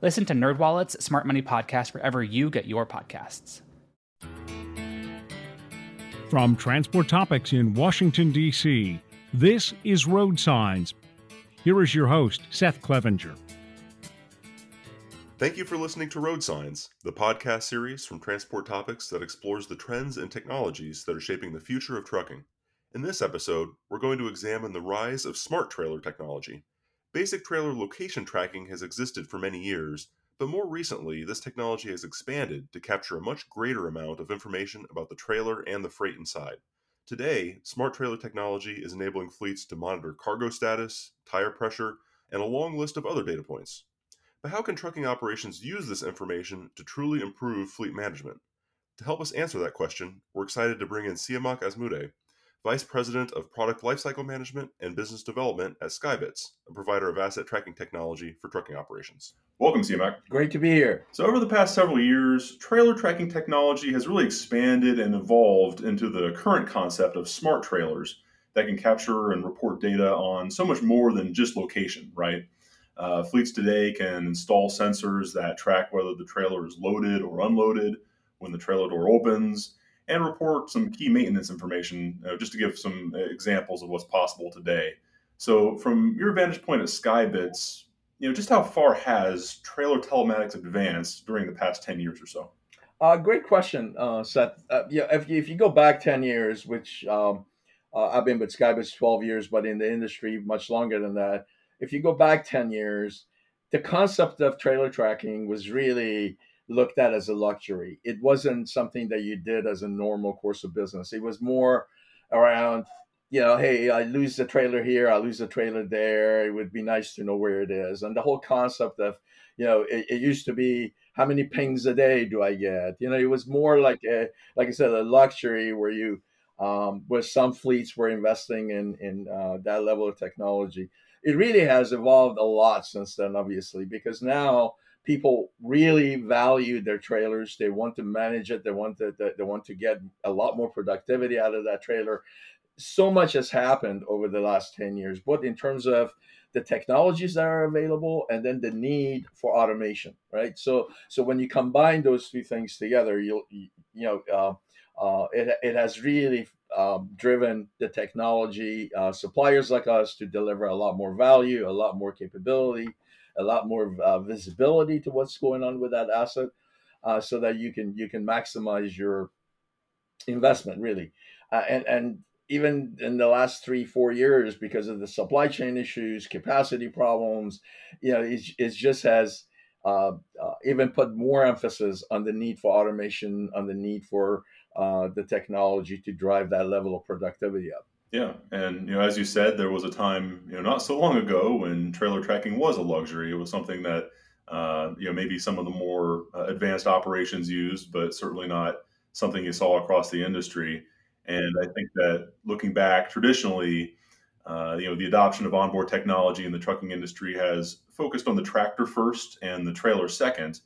Listen to NerdWallet's Smart Money Podcast wherever you get your podcasts. From Transport Topics in Washington, D.C., this is Road Signs. Here is your host, Seth Clevenger. Thank you for listening to Road Signs, the podcast series from Transport Topics that explores the trends and technologies that are shaping the future of trucking. In this episode, we're going to examine the rise of smart trailer technology. Basic trailer location tracking has existed for many years, but more recently, this technology has expanded to capture a much greater amount of information about the trailer and the freight inside. Today, smart trailer technology is enabling fleets to monitor cargo status, tire pressure, and a long list of other data points. But how can trucking operations use this information to truly improve fleet management? To help us answer that question, we're excited to bring in Siamak Azmoudeh, Vice President of Product Lifecycle Management and Business Development at Skybitz, a provider of asset tracking technology for trucking operations. Welcome, Siamak. Great to be here. So over the past several years, trailer tracking technology has really expanded and evolved into the current concept of smart trailers that can capture and report data on so much more than just location, right? Fleets today can install sensors that track whether the trailer is loaded or unloaded, when the trailer door opens, and report some key maintenance information, just to give some examples of what's possible today. So from your vantage point at Skybitz, just how far has trailer telematics advanced during the past 10 years or so? Great question, Seth. If you go back 10 years, which I've been with Skybitz 12 years, but in the industry much longer than that, if you go back 10 years, the concept of trailer tracking was really looked at as a luxury. It wasn't something that you did as a normal course of business. It was more around, hey, I lose the trailer here, I lose the trailer there. It would be nice to know where it is. And the whole concept of, it used to be, how many pings a day do I get? It was more like, a luxury where you, where some fleets were investing in that level of technology. It really has evolved a lot since then, obviously, because now people really value their trailers. They want to manage it. They want to get a lot more productivity out of that trailer. So much has happened over the last 10 years, both in terms of the technologies that are available and then the need for automation, right? So when you combine those two things together, it has really driven the technology suppliers like us to deliver a lot more value, a lot more capability, a lot more visibility to what's going on with that asset, so that you can maximize your investment really. And even in the last 3-4 years, because of the supply chain issues, capacity problems, it just has even put more emphasis on the need for automation, on the need for the technology to drive that level of productivity up. Yeah, and as you said, there was a time not so long ago when trailer tracking was a luxury. It was something that maybe some of the more advanced operations used, but certainly not something you saw across the industry. And I think that looking back traditionally, the adoption of onboard technology in the trucking industry has focused on the tractor first and the trailer second.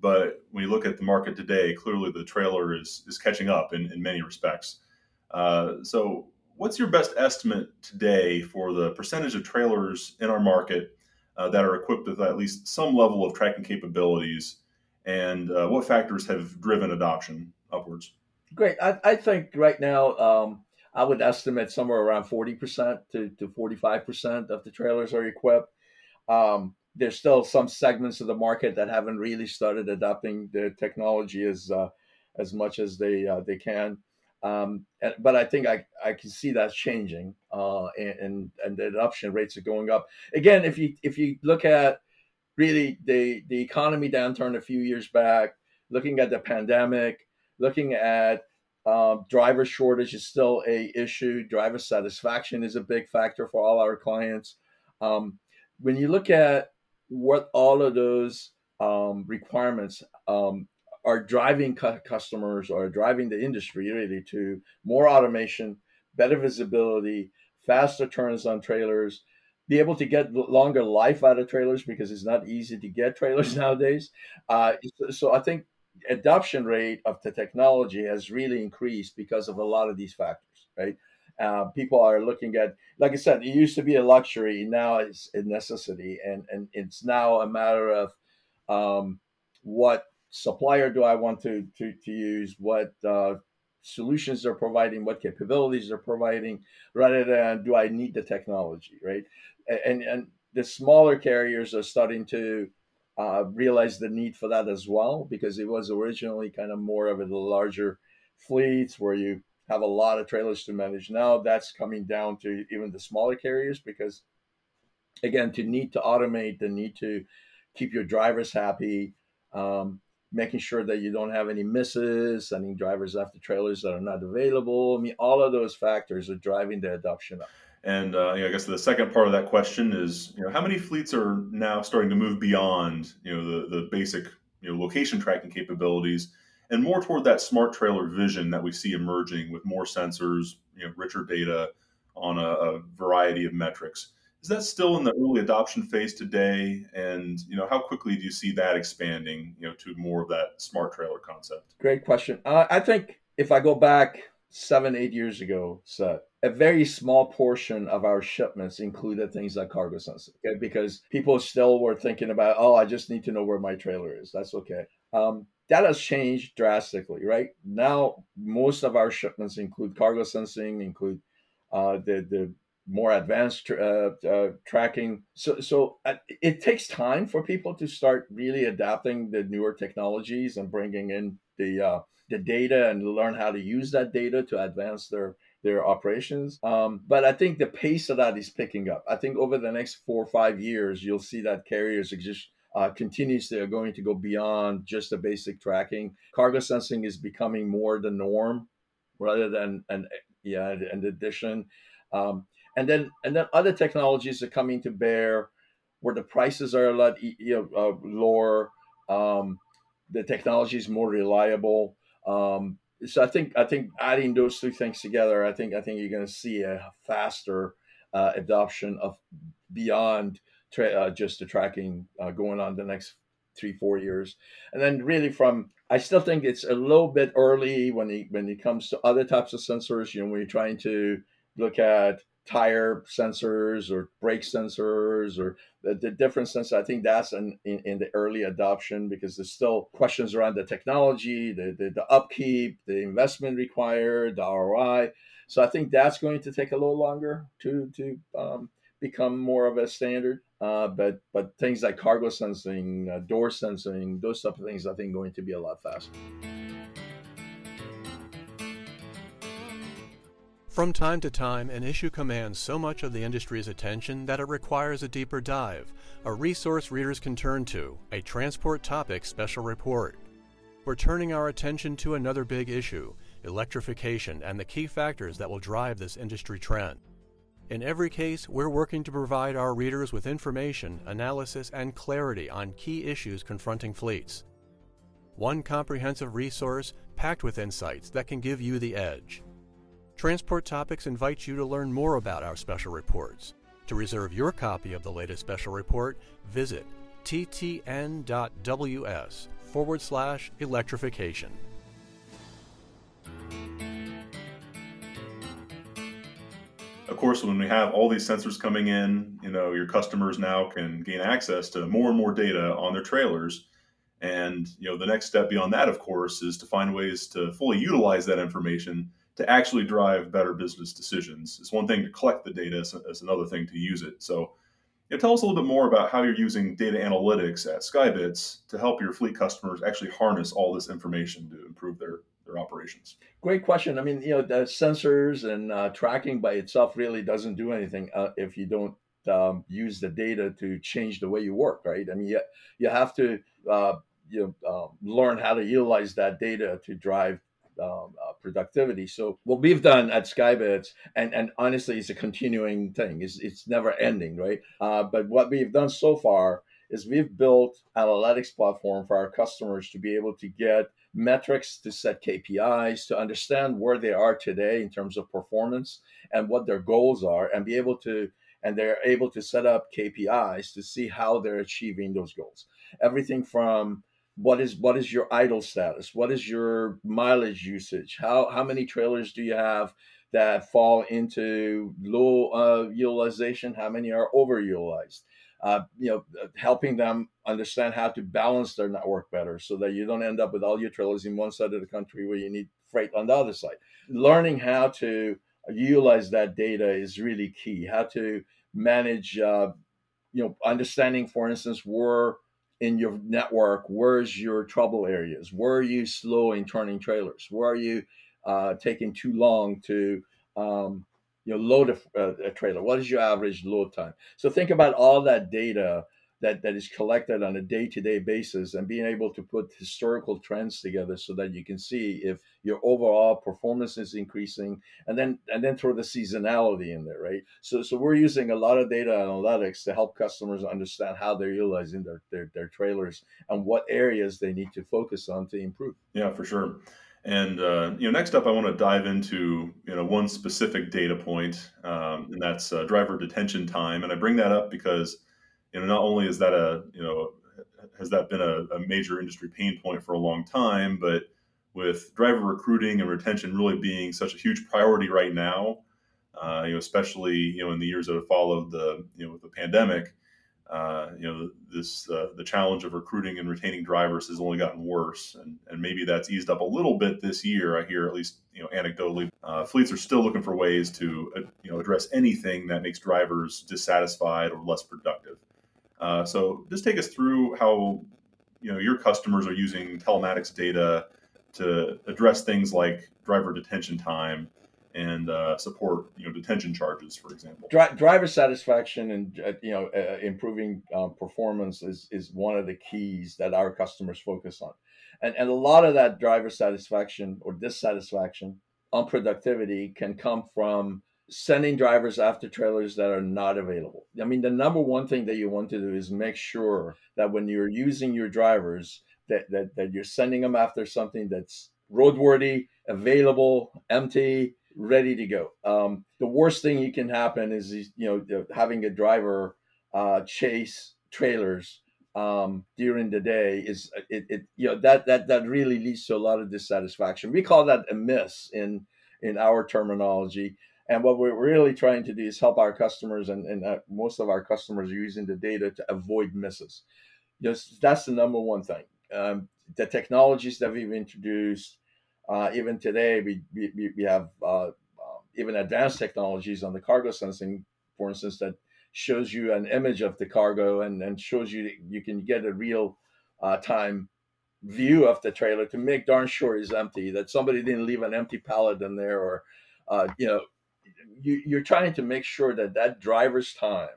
But when you look at the market today, clearly the trailer is catching up in many respects. So what's your best estimate today for the percentage of trailers in our market that are equipped with at least some level of tracking capabilities? And what factors have driven adoption upwards? Great. I think right now, I would estimate somewhere around 40% to 45% of the trailers are equipped. There's still some segments of the market that haven't really started adopting the technology as much as they can. But I think I can see that changing, and the adoption rates are going up. Again, if you look at really the economy downturn a few years back, looking at the pandemic, looking at driver shortage is still a issue. Driver satisfaction is a big factor for all our clients. When you look at what all of those requirements are driving customers or driving the industry really to more automation, better visibility, faster turns on trailers, be able to get longer life out of trailers because it's not easy to get trailers nowadays. So I think adoption rate of the technology has really increased because of a lot of these factors, right? People are looking at, like I said, it used to be a luxury. Now it's a necessity. And it's now a matter of what supplier do I want to use, what solutions they're providing, what capabilities they're providing, rather than do I need the technology, right? And the smaller carriers are starting to realize the need for that as well, because it was originally kind of more of the larger fleets where you have a lot of trailers to manage. Now that's coming down to even the smaller carriers because, again, the need to automate, the need to keep your drivers happy, making sure that you don't have any misses, sending drivers after trailers that are not available. I mean, all of those factors are driving the adoption up. And I guess the second part of that question is, how many fleets are now starting to move beyond, the basic, location tracking capabilities and more toward that smart trailer vision that we see emerging with more sensors, richer data on a variety of metrics. Is that still in the early adoption phase today? And, how quickly do you see that expanding, to more of that smart trailer concept? Great question. I think if I go back 7-8 years ago, so a very small portion of our shipments included things like cargo sensors, okay? Because people still were thinking about, I just need to know where my trailer is. That's okay. That has changed drastically, right? Now, most of our shipments include cargo sensing, include the more advanced tracking. So it takes time for people to start really adapting the newer technologies and bringing in the data and learn how to use that data to advance their operations. But I think the pace of that is picking up. I think over the next 4 or 5 years, you'll see that carriers exist continuously are going to go beyond just the basic tracking. Cargo sensing is becoming more the norm rather than an addition. And then other technologies are coming to bear, where the prices are a lot lower, the technology is more reliable. So I think adding those two things together, I think you're going to see a faster adoption of beyond just the tracking going on the next 3-4 years. And then really I still think it's a little bit early when it comes to other types of sensors. When you're trying to look at tire sensors or brake sensors or the different sensors. I think that's in the early adoption because there's still questions around the technology, the upkeep, the investment required, the ROI. So I think that's going to take a little longer to become more of a standard. But things like cargo sensing, door sensing, those type of things, I think going to be a lot faster. From time to time, an issue commands so much of the industry's attention that it requires a deeper dive, a resource readers can turn to, a Transport Topics special report. We're turning our attention to another big issue, electrification and the key factors that will drive this industry trend. In every case, we're working to provide our readers with information, analysis, and clarity on key issues confronting fleets. One comprehensive resource packed with insights that can give you the edge. Transport Topics invites you to learn more about our special reports. To reserve your copy of the latest special report, visit ttn.ws/electrification. Of course, when we have all these sensors coming in, your customers now can gain access to more and more data on their trailers. And, the next step beyond that, of course, is to find ways to fully utilize that information to actually drive better business decisions. It's one thing to collect the data, it's another thing to use it. So tell us a little bit more about how you're using data analytics at Skybitz to help your fleet customers actually harness all this information to improve their operations. Great question. I mean, the sensors and tracking by itself really doesn't do anything if you don't use the data to change the way you work, right? I mean, you have to learn how to utilize that data to drive productivity. So what we've done at Skybitz, and honestly, it's a continuing thing. It's never ending, right? But what we've done so far is we've built analytics platform for our customers to be able to get metrics, to set KPIs, to understand where they are today in terms of performance and what their goals are, and be able to, and they're able to set up KPIs to see how they're achieving those goals. Everything from what is your idle status? What is your mileage usage? How many trailers do you have that fall into low utilization? How many are overutilized? Helping them understand how to balance their network better so that you don't end up with all your trailers in one side of the country where you need freight on the other side. Learning how to utilize that data is really key. How to manage, understanding, for instance, where in your network, where's your trouble areas? Where are you slow in turning trailers? Where are you taking too long to load a trailer? What is your average load time? So think about all that data that is collected on a day-to-day basis and being able to put historical trends together so that you can see if your overall performance is increasing, and then throw the seasonality in there, right? So we're using a lot of data analytics to help customers understand how they're utilizing their trailers and what areas they need to focus on to improve. Yeah, for sure. And next up, I want to dive into one specific data point, and that's driver detention time. And I bring that up because not only is that has that been a major industry pain point for a long time, but with driver recruiting and retention really being such a huge priority right now, especially in the years that have followed with the pandemic, this the challenge of recruiting and retaining drivers has only gotten worse, and maybe that's eased up a little bit this year. I hear, at least anecdotally, fleets are still looking for ways to address anything that makes drivers dissatisfied or less productive. So just take us through how your customers are using telematics data to address things like driver detention time and support, detention charges, for example. Driver satisfaction and improving performance is one of the keys that our customers focus on, and a lot of that driver satisfaction or dissatisfaction on productivity can come from sending drivers after trailers that are not available. I mean, the number one thing that you want to do is make sure that when you're using your drivers, that you're sending them after something that's roadworthy, available, empty, ready to go. The worst thing you can happen is having a driver chase trailers during the day is that really leads to a lot of dissatisfaction. We call that a miss in our terminology. And what we're really trying to do is help our customers, and most of our customers are using the data to avoid misses. That's the number one thing. The technologies that we've introduced, even today, we have even advanced technologies on the cargo sensing, for instance, that shows you an image of the cargo and shows you you can get a real time view of the trailer to make darn sure it's empty, that somebody didn't leave an empty pallet in there, or you're trying to make sure that driver's time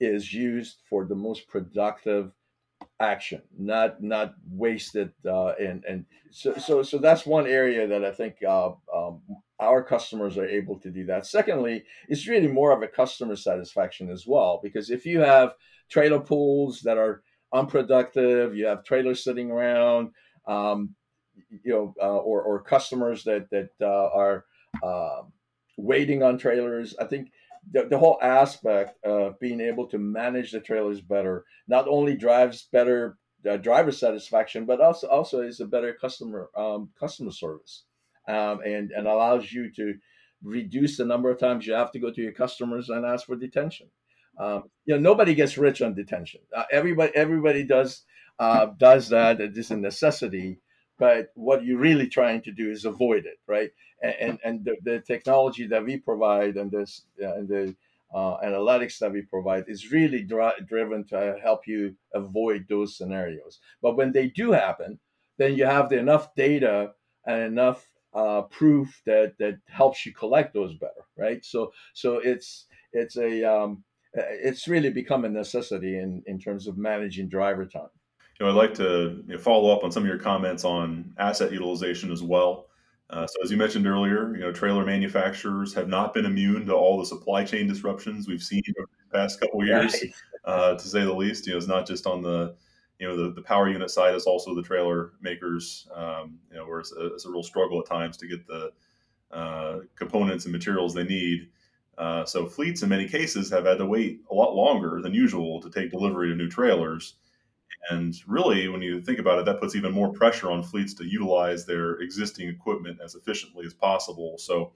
is used for the most productive action, not wasted, and so that's one area that I think our customers are able to do that. Secondly, it's really more of a customer satisfaction as well, because if you have trailer pools that are unproductive, you have trailers sitting around, or customers that are waiting on trailers, I think the whole aspect of being able to manage the trailers better not only drives better driver satisfaction, but also is a better customer service, and allows you to reduce the number of times you have to go to your customers and ask for detention. Nobody gets rich on detention. Everybody does that. It is a necessity. But what you're really trying to do is avoid it, right? And the technology that we provide and the analytics that we provide is really driven to help you avoid those scenarios. But when they do happen, then you have enough data and enough proof that helps you collect those better, right? So it's really become a necessity in terms of managing driver time. I'd like to follow up on some of your comments on asset utilization as well. So as you mentioned earlier, trailer manufacturers have not been immune to all the supply chain disruptions we've seen over the past couple of years. to say the least. You know, it's not just on the power unit side, it's also the trailer makers, where it's a real struggle at times to get the components and materials they need. So fleets in many cases have had to wait a lot longer than usual to take delivery of new trailers. And really, when you think about it, that puts even more pressure on fleets to utilize their existing equipment as efficiently as possible. So,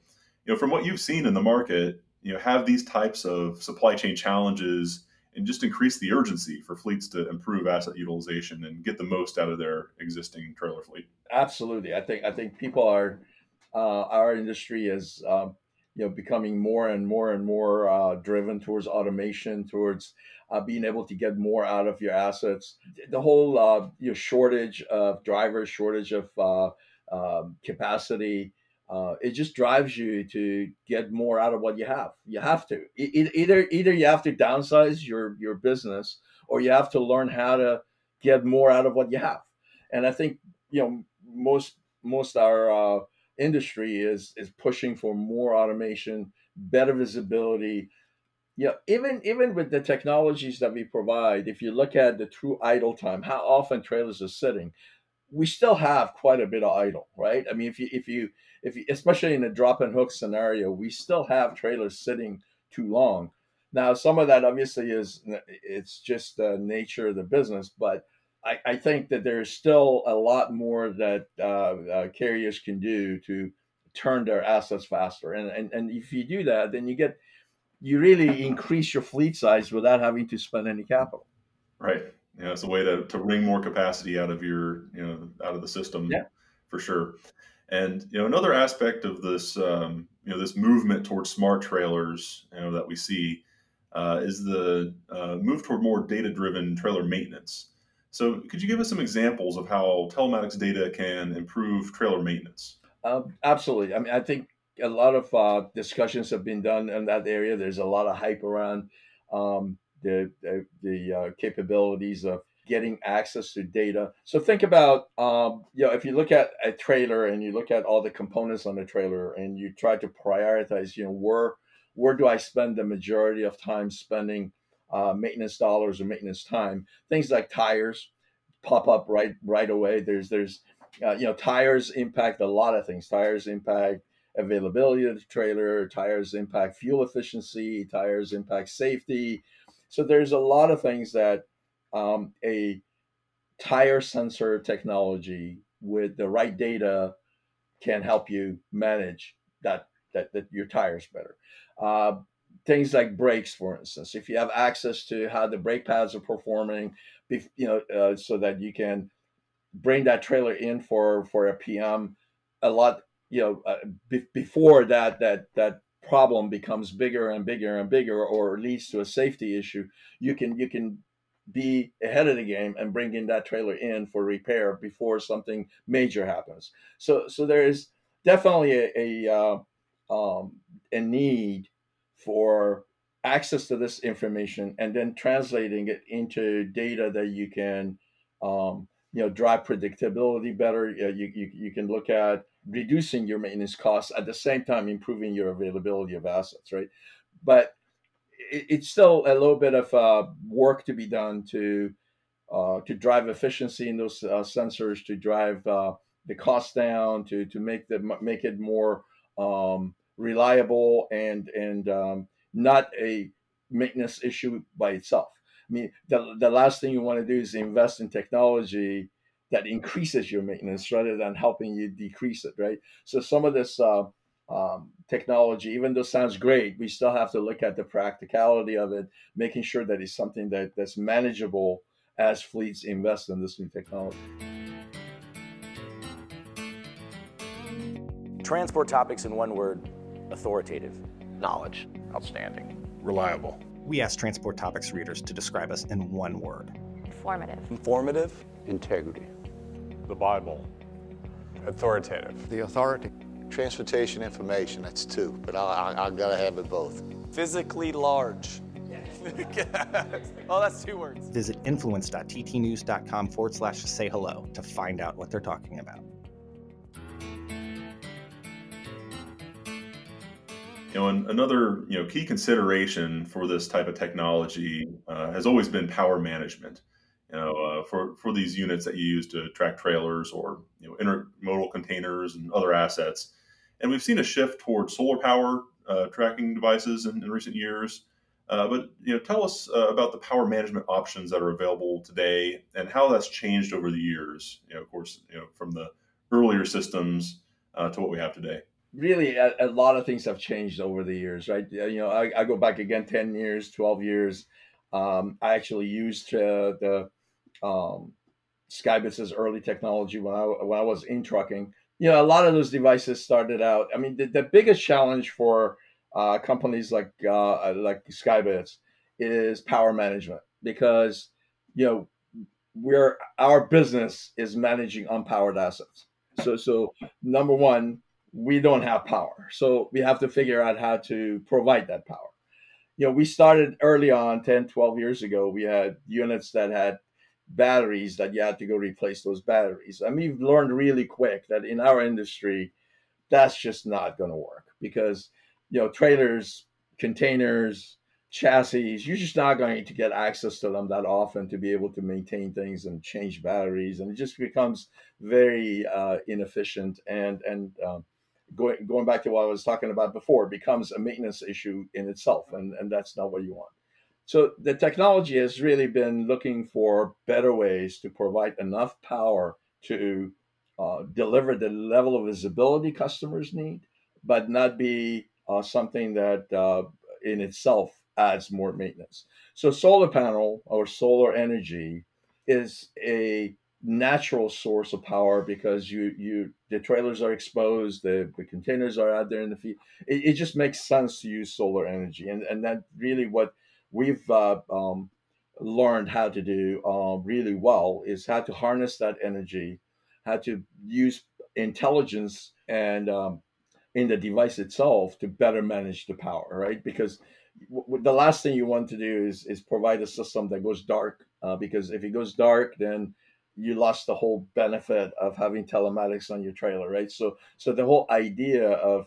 from what you've seen in the market, have these types of supply chain challenges and just increase the urgency for fleets to improve asset utilization and get the most out of their existing trailer fleet? Absolutely. I think people are, our industry is, becoming more and more driven towards automation, towards being able to get more out of your assets. The whole shortage of drivers, shortage of capacity, it just drives you to get more out of what you have. You have to either you have to downsize your business, or you have to learn how to get more out of what you have. And I think most our industry is pushing for more automation, better visibility. Even with the technologies that we provide, if you look at the true idle time, how often trailers are sitting, we still have quite a bit of idle, right? I mean, if you especially in a drop and hook scenario, we still have trailers sitting too long. Now, some of that obviously it's just the nature of the business, but I think that there's still a lot more that carriers can do to turn their assets faster. And if you do that, then you really increase your fleet size without having to spend any capital. Right. It's a way to wring more capacity out of the system. Yeah. For sure. And, another aspect of this, this movement towards smart trailers, that we see is the move toward more data-driven trailer maintenance. So could you give us some examples of how telematics data can improve trailer maintenance? Absolutely. I mean, I think a lot of discussions have been done in that area. There's a lot of hype around the capabilities of getting access to data. So think about, if you look at a trailer and you look at all the components on the trailer and you try to prioritize, where do I spend the majority of time spending maintenance dollars or maintenance time? Things like tires pop up right away. There's tires impact a lot of things. Tires impact availability of the trailer. Tires impact fuel efficiency. Tires impact safety. So there's a lot of things that a tire sensor technology with the right data can help you manage that your tires better. Things like brakes, for instance, if you have access to how the brake pads are performing, so that you can bring that trailer in for a PM a lot, before that problem becomes bigger and bigger and bigger, or leads to a safety issue, you can be ahead of the game and bring in that trailer in for repair before something major happens. So there is definitely a need for access to this information and then translating it into data that you can, drive predictability better. You can look at reducing your maintenance costs at the same time improving your availability of assets, right? But it's still a little bit of work to be done to drive efficiency in those sensors, to drive the cost down, to make it more reliable and not a maintenance issue by itself. I mean, the last thing you want to do is invest in technology that increases your maintenance rather than helping you decrease it, right? So some of this technology, even though it sounds great, we still have to look at the practicality of it, making sure that it's something that's manageable as fleets invest in this new technology. Transport Topics in one word: authoritative. Knowledge. Outstanding. Reliable. We ask Transport Topics readers to describe us in one word. Informative. Informative. Integrity. The Bible. Authoritative. The authority. Transportation information, that's two, but I've got to have it both. Physically large. Oh, that's two words. Visit influence.ttnews.com/say hello to find out what they're talking about. And another key consideration for this type of technology has always been power management. For these units that you use to track trailers or intermodal containers and other assets. And we've seen a shift towards solar power tracking devices in recent years. But tell us about the power management options that are available today and how that's changed over the years. From the earlier systems to what we have today. Really, a lot of things have changed over the years, right? I go back again 10 years, 12 years. I actually used the Skybitz's early technology when I was in trucking. A lot of those devices started out. I mean, the biggest challenge for companies like Skybitz is power management, because our business is managing unpowered assets. So number one, we don't have power, so we have to figure out how to provide that power. We started early on, 10, 12 years ago. We had units that had batteries that you had to go replace those batteries. And we've learned really quick that in our industry, that's just not going to work, because trailers, containers, chassis, you're just not going to get access to them that often to be able to maintain things and change batteries. And it just becomes very inefficient. And going back to what I was talking about before, it becomes a maintenance issue in itself, and that's not what you want. So the technology has really been looking for better ways to provide enough power to deliver the level of visibility customers need, but not be something that in itself adds more maintenance. So solar panel or solar energy is a natural source of power, because the trailers are exposed, the containers are out there in the field. It just makes sense to use solar energy, and that really what we've learned how to do really well is how to harness that energy, how to use intelligence and in the device itself to better manage the power, right? Because the last thing you want to do is provide a system that goes dark, because if it goes dark, then you lost the whole benefit of having telematics on your trailer, right? So the whole idea of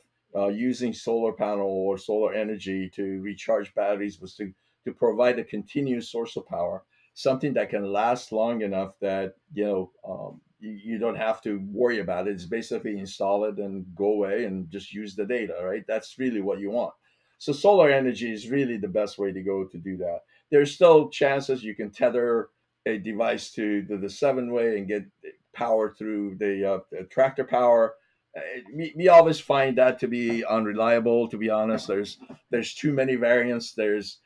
using solar panel or solar energy to recharge batteries was to provide a continuous source of power, something that can last long enough that you don't have to worry about it. It's basically install it and go away and just use the data, right? That's really what you want. So solar energy is really the best way to go to do that. There's still chances you can tether a device to the seven-way and get power through the tractor power. We always find that to be unreliable, to be honest. There's too many variants. There's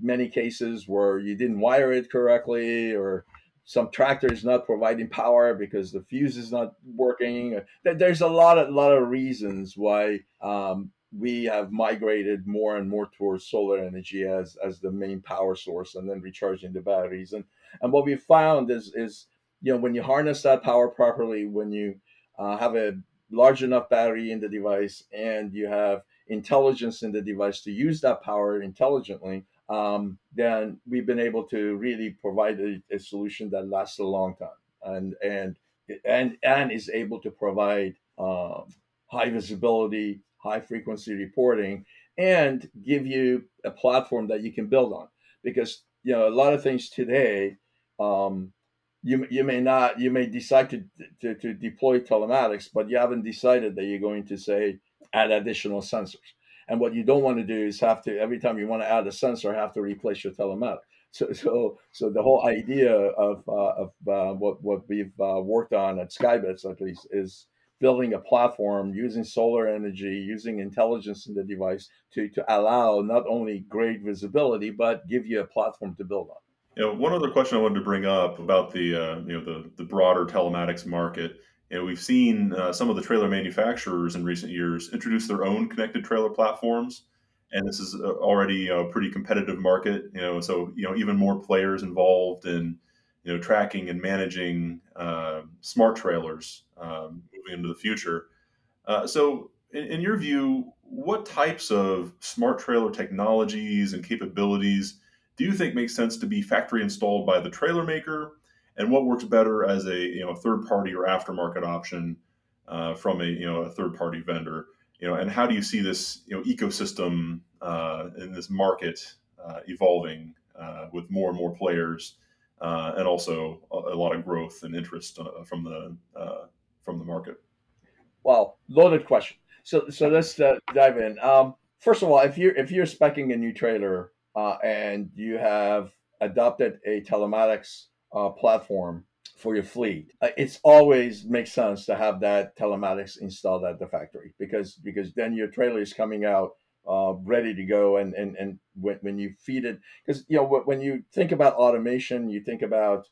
many cases where you didn't wire it correctly, or some tractor is not providing power because the fuse is not working. There's a lot of reasons why we have migrated more and more towards solar energy as the main power source, and then recharging the batteries. And what we found is when you harness that power properly, when you have a large enough battery in the device and you have intelligence in the device to use that power intelligently, then we've been able to really provide a solution that lasts a long time and is able to provide high visibility, high frequency reporting, and give you a platform that you can build on. Because a lot of things today, you may decide to deploy telematics, but you haven't decided that you're going to say add additional sensors. And what you don't want to do is every time you want to add a sensor, have to replace your telematics. So the whole idea of what we've worked on at Skybitz, at least, is building a platform using solar energy, using intelligence in the device to allow not only great visibility, but give you a platform to build on. One other question I wanted to bring up about the broader telematics market. We've seen some of the trailer manufacturers in recent years introduce their own connected trailer platforms, and this is already a pretty competitive market. So even more players involved in tracking and managing smart trailers moving into the future. So in your view, what types of smart trailer technologies and capabilities do you think makes sense to be factory installed by the trailer maker, and what works better as a third party or aftermarket option from a third party vendor? and how do you see this, ecosystem in this market evolving with more and more players and also a lot of growth and interest from the market? Wow, loaded question. So let's dive in. First of all, if you're speccing a new trailer and you have adopted a telematics platform for your fleet, it's always makes sense to have that telematics installed at the factory because then your trailer is coming out ready to go. And when you feed it, because when you think about automation, you think about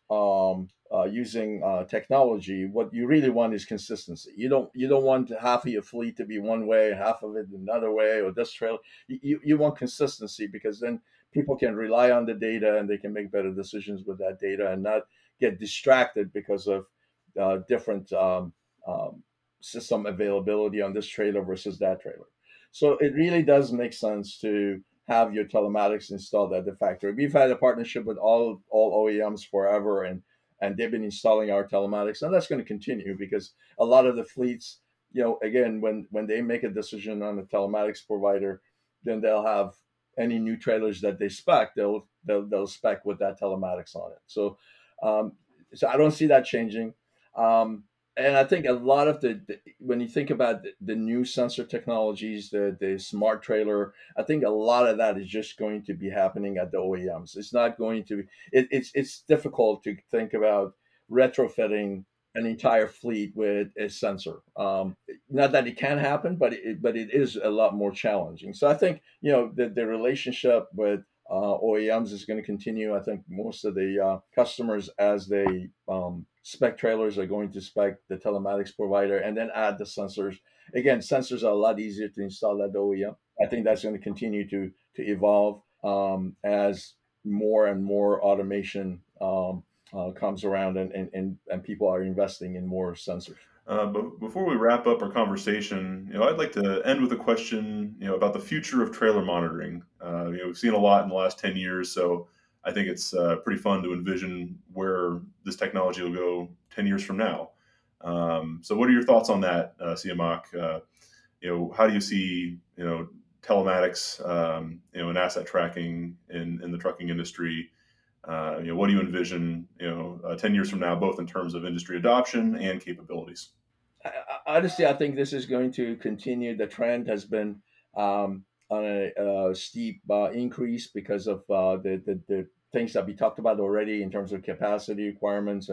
using technology. What you really want is consistency. You don't want half of your fleet to be one way, half of it another way, or this trailer. You want consistency because then people can rely on the data and they can make better decisions with that data and not get distracted because of different system availability on this trailer versus that trailer. So it really does make sense to have your telematics installed at the factory. We've had a partnership with all OEMs forever, and they've been installing our telematics, and that's going to continue because a lot of the fleets, again, when they make a decision on a telematics provider, then they'll have any new trailers that they spec, they'll spec with that telematics on it. So I don't see that changing. And I think a lot of when you think about the new sensor technologies, the smart trailer, I think a lot of that is just going to be happening at the OEMs. It's not going to be, it's difficult to think about retrofitting an entire fleet with a sensor. Not that it can happen, but it is a lot more challenging. So I think, the relationship with OEMs is going to continue. I think most of the customers, as they spec trailers, are going to spec the telematics provider and then add the sensors. Again, sensors are a lot easier to install at the OEM. I think that's going to continue to evolve as more and more automation comes around and people are investing in more sensors. But before we wrap up our conversation, I'd like to end with a question, about the future of trailer monitoring. We've seen a lot in the last 10 years, so I think it's pretty fun to envision where this technology will go 10 years from now. So what are your thoughts on that, Siamak? How do you see, telematics, and asset tracking in the trucking industry? What do you envision, 10 years from now, both in terms of industry adoption and capabilities? Honestly, I think this is going to continue. The trend has been on a steep increase because of the things that we talked about already in terms of capacity requirements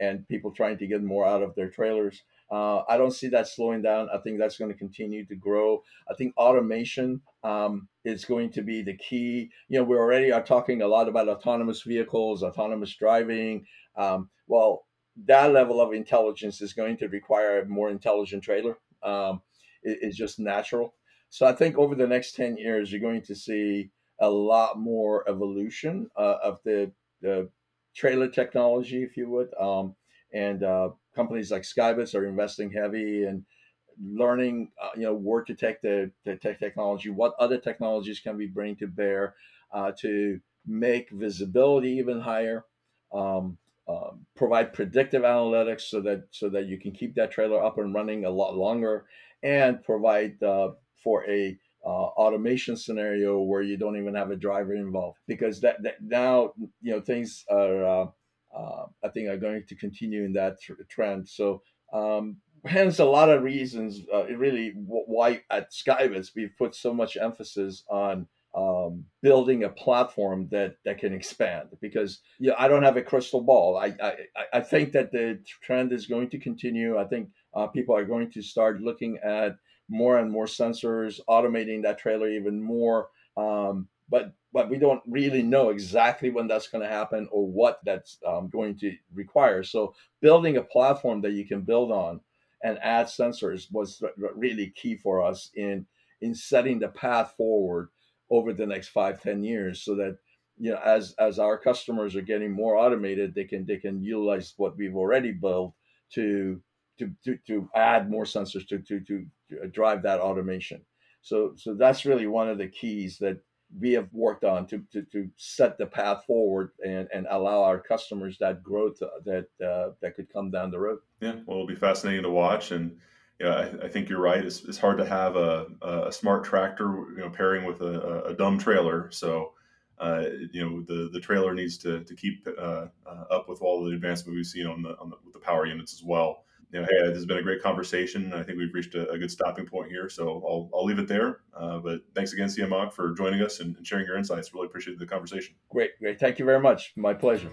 and people trying to get more out of their trailers. I don't see that slowing down. I think that's going to continue to grow. I think automation is going to be the key. We already are talking a lot about autonomous vehicles, autonomous driving. That level of intelligence is going to require a more intelligent trailer. It's just natural. So I think over the next 10 years, you're going to see a lot more evolution of the trailer technology, if you would. Companies like Skybitz are investing heavy and learning, where to take the technology, what other technologies can we bring to bear to make visibility even higher, provide predictive analytics so that you can keep that trailer up and running a lot longer, and provide for a automation scenario where you don't even have a driver involved, because that now things are. I think are going to continue in that trend. So hence a lot of reasons really why at Skybitz we've put so much emphasis on building a platform that can expand, because I don't have a crystal ball. I think that the trend is going to continue. I think people are going to start looking at more and more sensors, automating that trailer even more, but we don't really know exactly when that's going to happen or what that's going to require. So building a platform that you can build on and add sensors was really key for us in setting the path forward over the next 5-10 years, so that as our customers are getting more automated, they can utilize what we've already built to add more sensors to drive that automation. So that's really one of the keys that we have worked on to set the path forward and allow our customers that growth that could come down the road. Yeah, well, it'll be fascinating to watch, and I think you're right. It's hard to have a smart tractor, pairing with a dumb trailer. So, the trailer needs to keep up with all the advancement we've seen with the power units as well. Hey, this has been a great conversation. I think we've reached a good stopping point here. So I'll leave it there. But thanks again, Siamak, for joining us and sharing your insights. Really appreciate the conversation. Great. Thank you very much. My pleasure.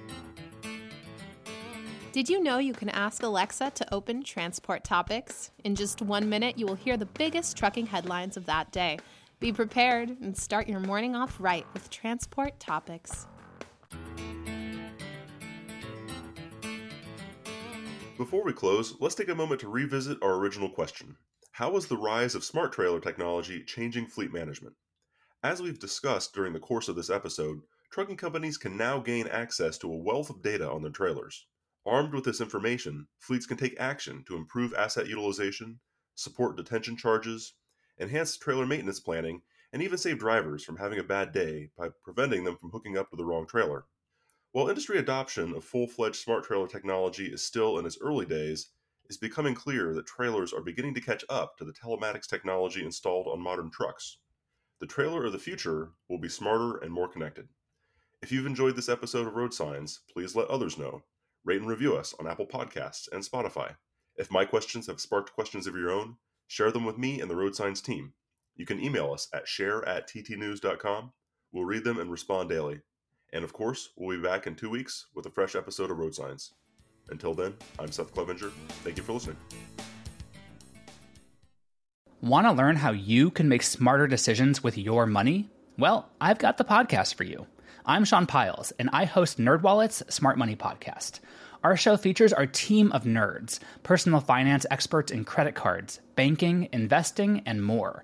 Did you know you can ask Alexa to open Transport Topics? In just 1 minute, you will hear the biggest trucking headlines of that day. Be prepared and start your morning off right with Transport Topics. Before we close, let's take a moment to revisit our original question. How is the rise of smart trailer technology changing fleet management? As we've discussed during the course of this episode, trucking companies can now gain access to a wealth of data on their trailers. Armed with this information, fleets can take action to improve asset utilization, support detention charges, enhance trailer maintenance planning, and even save drivers from having a bad day by preventing them from hooking up to the wrong trailer. While industry adoption of full-fledged smart trailer technology is still in its early days, it's becoming clear that trailers are beginning to catch up to the telematics technology installed on modern trucks. The trailer of the future will be smarter and more connected. If you've enjoyed this episode of Road Signs, please let others know. Rate and review us on Apple Podcasts and Spotify. If my questions have sparked questions of your own, share them with me and the Road Signs team. You can email us at share@ttnews.com. We'll read them and respond daily. And of course, we'll be back in 2 weeks with a fresh episode of Road Signs. Until then, I'm Seth Clevenger. Thank you for listening. Want to learn how you can make smarter decisions with your money? Well, I've got the podcast for you. I'm Sean Piles, and I host NerdWallet's Smart Money Podcast. Our show features our team of nerds, personal finance experts in credit cards, banking, investing, and more.